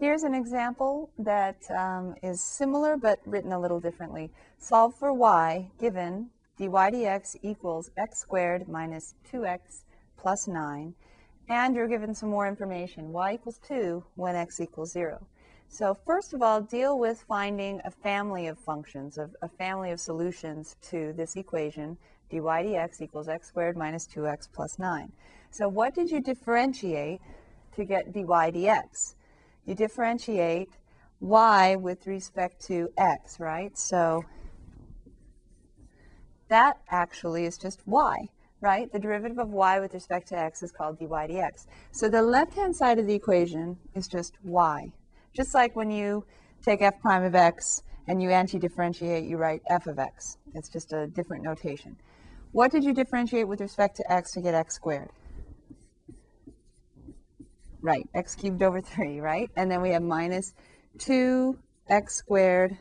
Here's an example that is similar but written a little differently. Solve for y given dy dx equals x squared minus 2x plus 9. And you're given some more information, y equals 2 when x equals 0. So first of all, deal with finding a family of functions, a family of solutions to this equation, dy dx equals x squared minus 2x plus 9. So what did you differentiate to get dy dx? You differentiate y with respect to x, right? So that actually is just y, right? The derivative of y with respect to x is called dy dx. So the left-hand side of the equation is just y. Just like when you take f prime of x and you anti-differentiate, you write f of x. It's just a different notation. What did you differentiate with respect to x to get x squared? Right, x cubed over 3, right? And then we have minus 2x squared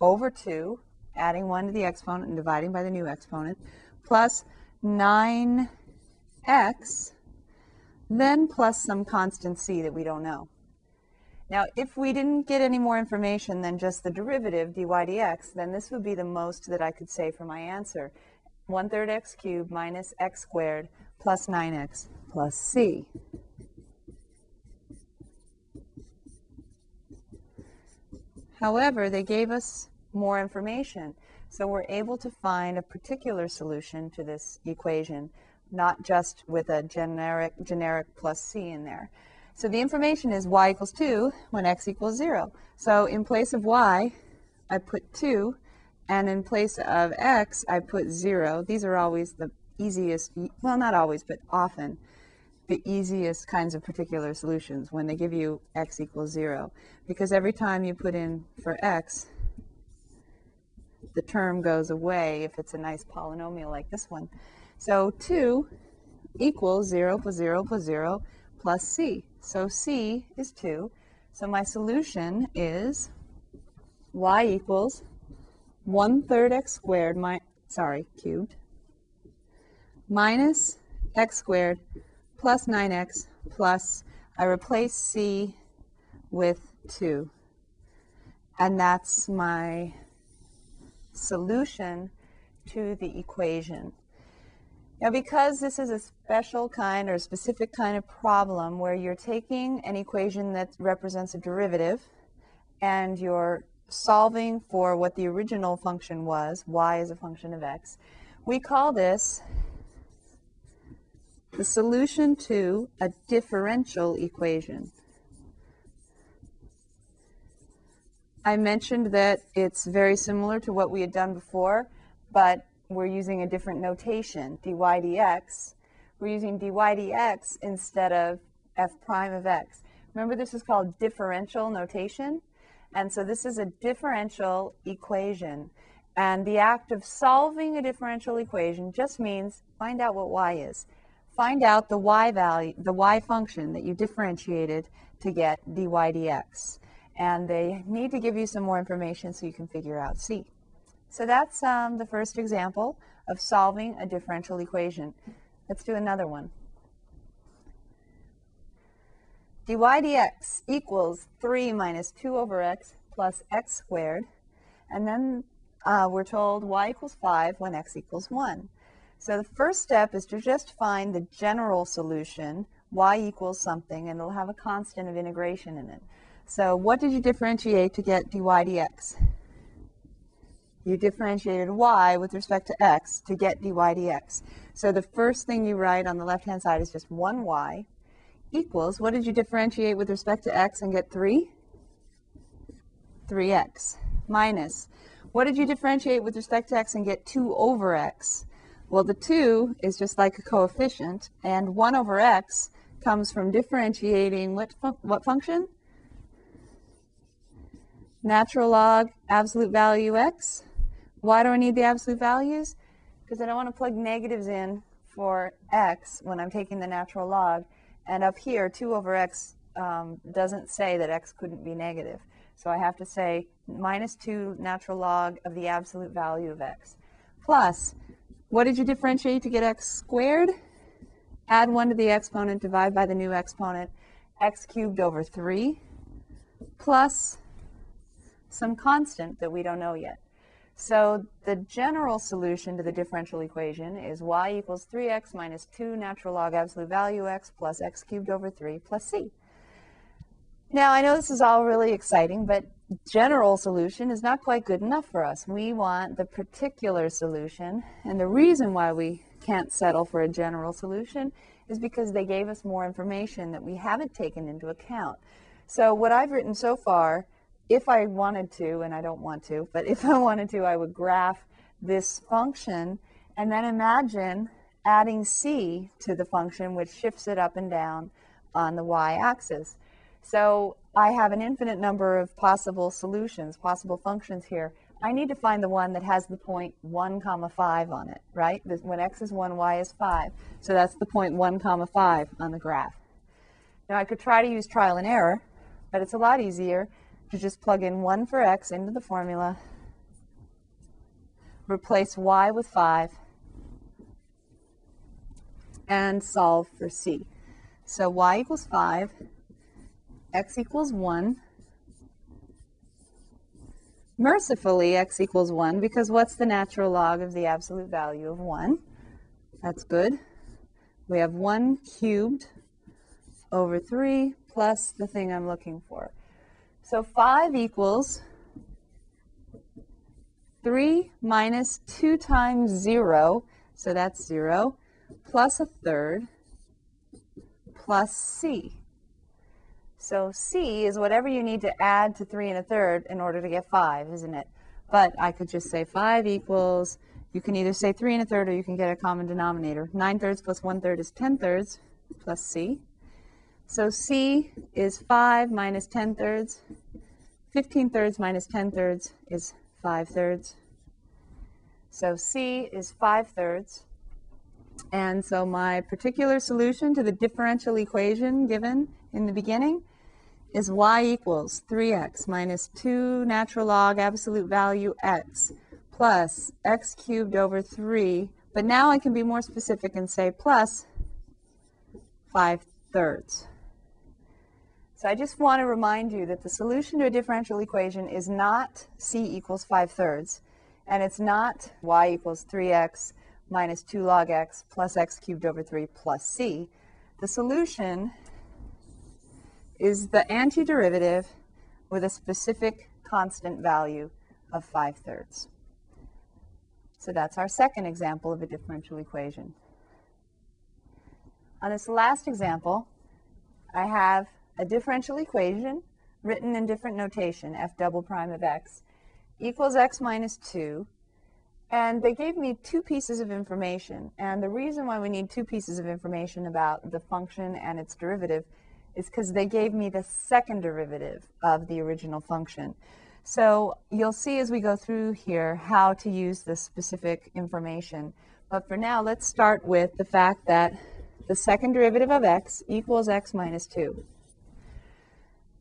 over 2, adding 1 to the exponent and dividing by the new exponent, plus 9x, then plus some constant c that we don't know. Now, if we didn't get any more information than just the derivative, dy dx, then this would be the most that I could say for my answer. 1/3 x cubed minus x squared plus 9x plus c. However, they gave us more information, so we're able to find a particular solution to this equation, not just with a generic plus c in there. So the information is y equals 2 when x equals 0. So in place of y, I put 2, and in place of x, I put 0. These are always the easiest, well, not always, but often, the easiest kinds of particular solutions when they give you x equals 0. Because every time you put in for x, the term goes away if it's a nice polynomial like this one. So 2 equals 0 plus 0 plus 0 plus c. So c is 2. So my solution is y equals 1/3 x squared, cubed, minus x squared plus 9x plus, I replace c with 2. And that's my solution to the equation. Now, because this is a special kind or a specific kind of problem where you're taking an equation that represents a derivative and you're solving for what the original function was, y is a function of x, we call this the solution to a differential equation. I mentioned that it's very similar to what we had done before, but we're using a different notation, dy dx. We're using dy dx instead of f prime of x. Remember, this is called differential notation, and so this is a differential equation. And the act of solving a differential equation just means find out what y is. Find out the y value, the y function that you differentiated to get dy dx. And they need to give you some more information so you can figure out c. So that's the first example of solving a differential equation. Let's do another one. Dy dx equals 3 minus 2 over x plus x squared. And then we're told y equals 5 when x equals 1. So the first step is to just find the general solution, y equals something, and it'll have a constant of integration in it. So what did you differentiate to get dy dx? You differentiated y with respect to x to get dy dx. So the first thing you write on the left-hand side is just 1y equals, what did you differentiate with respect to x and get 3? 3x minus, what did you differentiate with respect to x and get 2 over x? Well, the 2 is just like a coefficient, and 1 over x comes from differentiating what function? Natural log, absolute value x. Why do I need the absolute values? Because I don't want to plug negatives in for x when I'm taking the natural log. And up here, 2 over x doesn't say that x couldn't be negative. So I have to say minus 2 natural log of the absolute value of x. Plus, what did you differentiate to get x squared? Add 1 to the exponent, divide by the new exponent, x cubed over 3. plus some constant that we don't know yet. So the general solution to the differential equation is y equals 3x minus 2 natural log absolute value x plus x cubed over 3 plus c. Now, I know this is all really exciting, but general solution is not quite good enough for us. We want the particular solution, and the reason why we can't settle for a general solution is because they gave us more information that we haven't taken into account. So what I've written so far, if I wanted to, and I don't want to, but if I wanted to, I would graph this function and then imagine adding c to the function, which shifts it up and down on the y-axis. So I have an infinite number of possible solutions, possible functions here. I need to find the one that has the point 1, 5 on it, right? When x is 1, y is 5. So that's the point 1, 5 on the graph. Now, I could try to use trial and error, but it's a lot easier to just plug in 1 for x into the formula, replace y with 5, and solve for c. So y equals 5, x equals 1. Mercifully, x equals 1, because what's the natural log of the absolute value of 1? That's good. We have 1 cubed over 3 plus the thing I'm looking for. So 5 equals 3 minus 2 times 0, so that's 0, plus 1/3 plus c. So c is whatever you need to add to 3 1/3 in order to get 5, isn't it? But I could just say 5 equals, you can either say 3 1/3 or you can get a common denominator. 9/3 plus 1/3 is 10/3 plus c. So c is 5 minus 10/3. 15/3 minus 10/3 is 5/3. So c is 5/3. And so my particular solution to the differential equation given in the beginning is y equals 3x minus 2 natural log absolute value x plus x cubed over 3. But now I can be more specific and say plus 5/3. So I just want to remind you that the solution to a differential equation is not c equals 5/3, and it's not y equals 3x minus 2 log x plus x cubed over 3 plus c. The solution is the antiderivative with a specific constant value of 5/3. So that's our second example of a differential equation. On this last example, I have a differential equation written in different notation, f double prime of x equals x minus 2. And they gave me two pieces of information. And the reason why we need two pieces of information about the function and its derivative is because they gave me the second derivative of the original function. So you'll see as we go through here how to use this specific information. But for now, let's start with the fact that the second derivative of x equals x minus 2.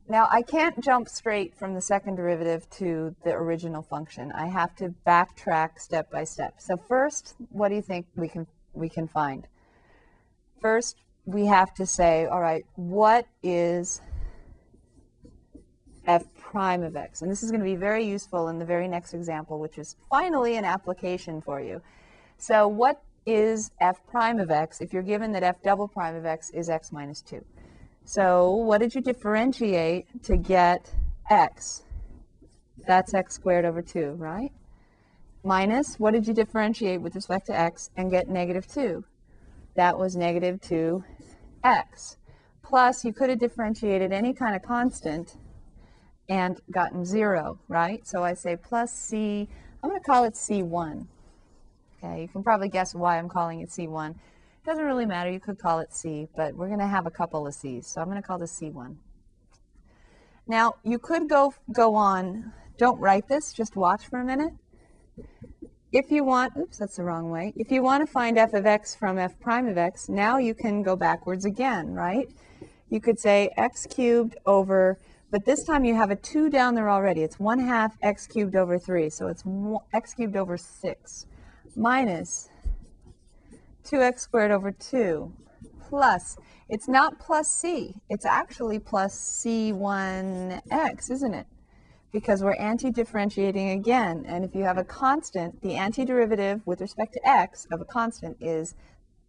Now, I can't jump straight from the second derivative to the original function. I have to backtrack step by step. So first, what do you think we can find? First, we have to say, all right, what is f prime of x? And this is going to be very useful in the very next example, which is finally an application for you. So what is f prime of x if you're given that f double prime of x is x minus 2? So what did you differentiate to get x? That's x squared over 2, right? Minus, what did you differentiate with respect to x and get negative 2? That was negative 2x. Plus, you could have differentiated any kind of constant and gotten 0, right? So I say plus c, I'm going to call it c1. Okay, you can probably guess why I'm calling it c1. Doesn't really matter, you could call it c, but we're going to have a couple of c's, so I'm going to call this c1. Now, you could go on, don't write this, just watch for a minute. If you want, oops, that's the wrong way. If you want to find f of x from f prime of x, now you can go backwards again, right? You could say x cubed over, but this time you have a 2 down there already. It's 1/2 x cubed over 3, so it's x cubed over 6 minus 2x squared over 2 plus. It's not plus C. It's actually plus C1x, isn't it? Because we're anti-differentiating again. And if you have a constant, the antiderivative with respect to x of a constant is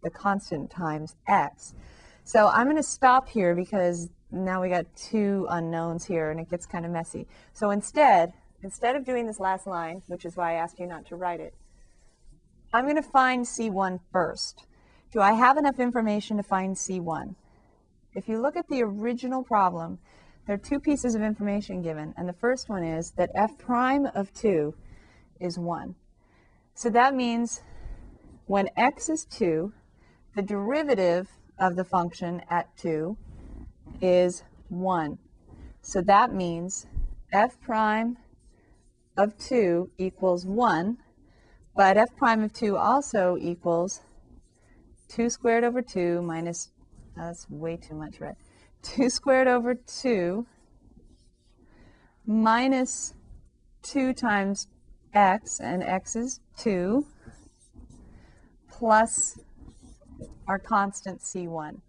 the constant times x. So I'm going to stop here because now we got two unknowns here and it gets kind of messy. So instead of doing this last line, which is why I asked you not to write it, I'm going to find C1 first. Do I have enough information to find C1? If you look at the original problem, there are two pieces of information given, and the first one is that f prime of 2 is 1. So that means when x is 2, the derivative of the function at 2 is 1. So that means f prime of 2 equals 1, but f prime of 2 also equals 2 squared over 2 minus, that's way too much red, 2 squared over 2 minus 2 times x, and x is 2, plus our constant C1.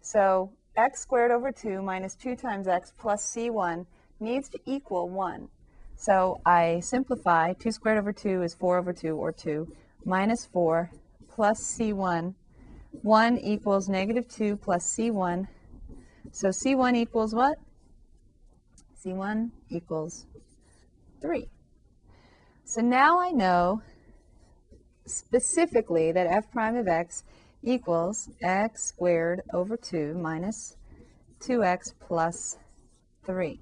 So x squared over 2 minus 2 times x plus C1 needs to equal 1. So I simplify. 2 squared over 2 is 4 over 2, or 2, minus 4 plus C1. 1 equals negative 2 plus C1. So C1 equals what? C1 equals 3. So now I know specifically that f prime of x equals x squared over 2 minus 2x plus 3.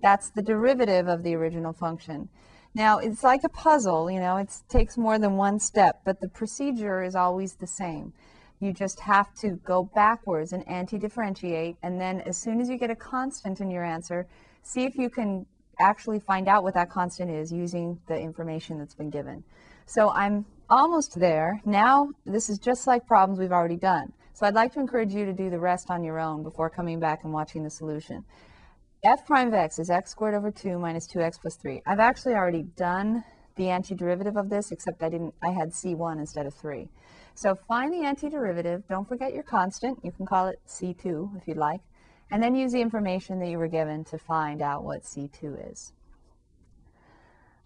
That's the derivative of the original function. Now, it's like a puzzle, you know, it takes more than one step, but the procedure is always the same. You just have to go backwards and anti-differentiate, and then as soon as you get a constant in your answer, see if you can actually find out what that constant is using the information that's been given. So I'm almost there. Now, this is just like problems we've already done. So I'd like to encourage you to do the rest on your own before coming back and watching the solution. F prime of x is x squared over 2 minus 2x plus 3. I've actually already done the antiderivative of this, except I had C1 instead of 3. So find the antiderivative. Don't forget your constant. You can call it C2 if you'd like. And then use the information that you were given to find out what C2 is.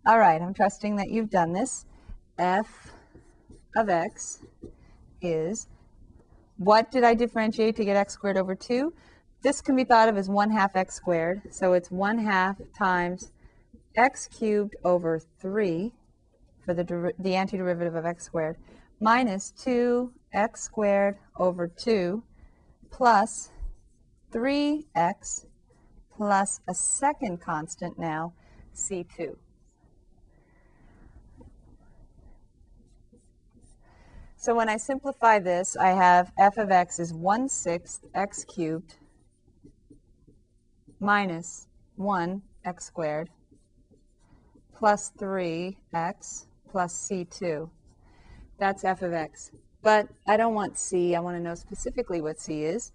All right, I'm trusting that you've done this. F of x is, what did I differentiate to get x squared over 2? This can be thought of as 1/2 x squared, so it's 1/2 times x cubed over 3 for the antiderivative of x squared, minus 2x squared over 2 plus 3x plus a second constant now, C2. So when I simplify this, I have f of x is 1/6 x cubed minus 1x squared plus 3x plus C2. That's f of x. But I don't want C. I want to know specifically what C is.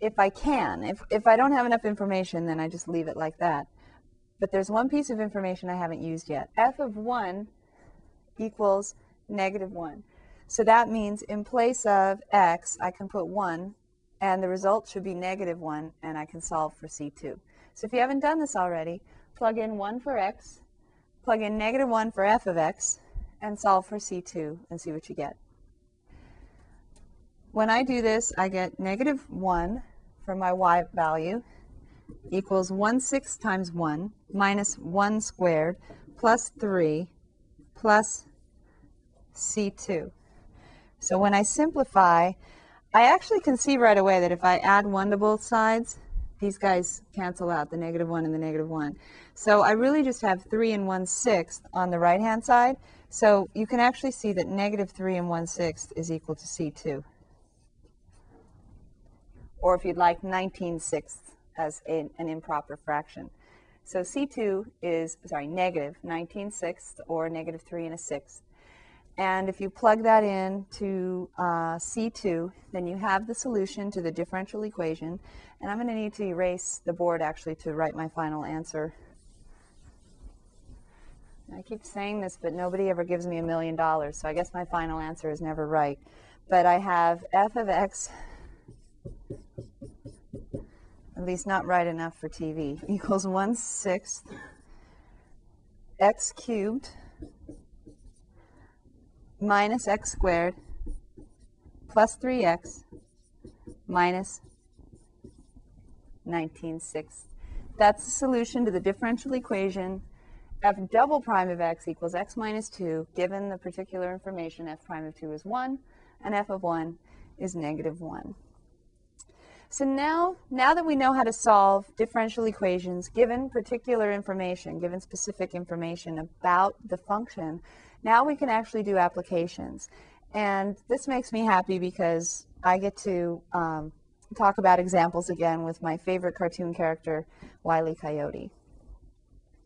If I can. If I don't have enough information, then I just leave it like that. But there's one piece of information I haven't used yet. F of 1 equals negative 1. So that means in place of x, I can put 1. And the result should be negative 1, and I can solve for C2. So if you haven't done this already, plug in 1 for x, plug in negative 1 for f of x, and solve for C2 and see what you get. When I do this, I get negative 1 for my y value equals 1/6 times 1 minus 1 squared plus 3 plus C2. So when I simplify, I actually can see right away that if I add 1 to both sides, these guys cancel out, the negative 1 and the negative 1. So I really just have 3 and 1/6 on the right-hand side. So you can actually see that negative 3 and 1/6 is equal to C2. Or if you'd like, 19/6 as an improper fraction. So C2 is, sorry, negative 19/6 or negative 3 1/6. And if you plug that in to C2, then you have the solution to the differential equation. And I'm going to need to erase the board, actually, to write my final answer. I keep saying this, but nobody ever gives me $1 million, so I guess my final answer is never right. but I have f of x, at least not right enough for TV, equals 1/6 x cubed minus x squared plus 3x minus 19/6. That's the solution to the differential equation f double prime of x equals x minus 2, given the particular information f prime of 2 is 1, and f of 1 is negative 1. So now that we know how to solve differential equations given particular information, given specific information about the function, now we can actually do applications. And this makes me happy because I get to talk about examples again with my favorite cartoon character, Wile E. Coyote.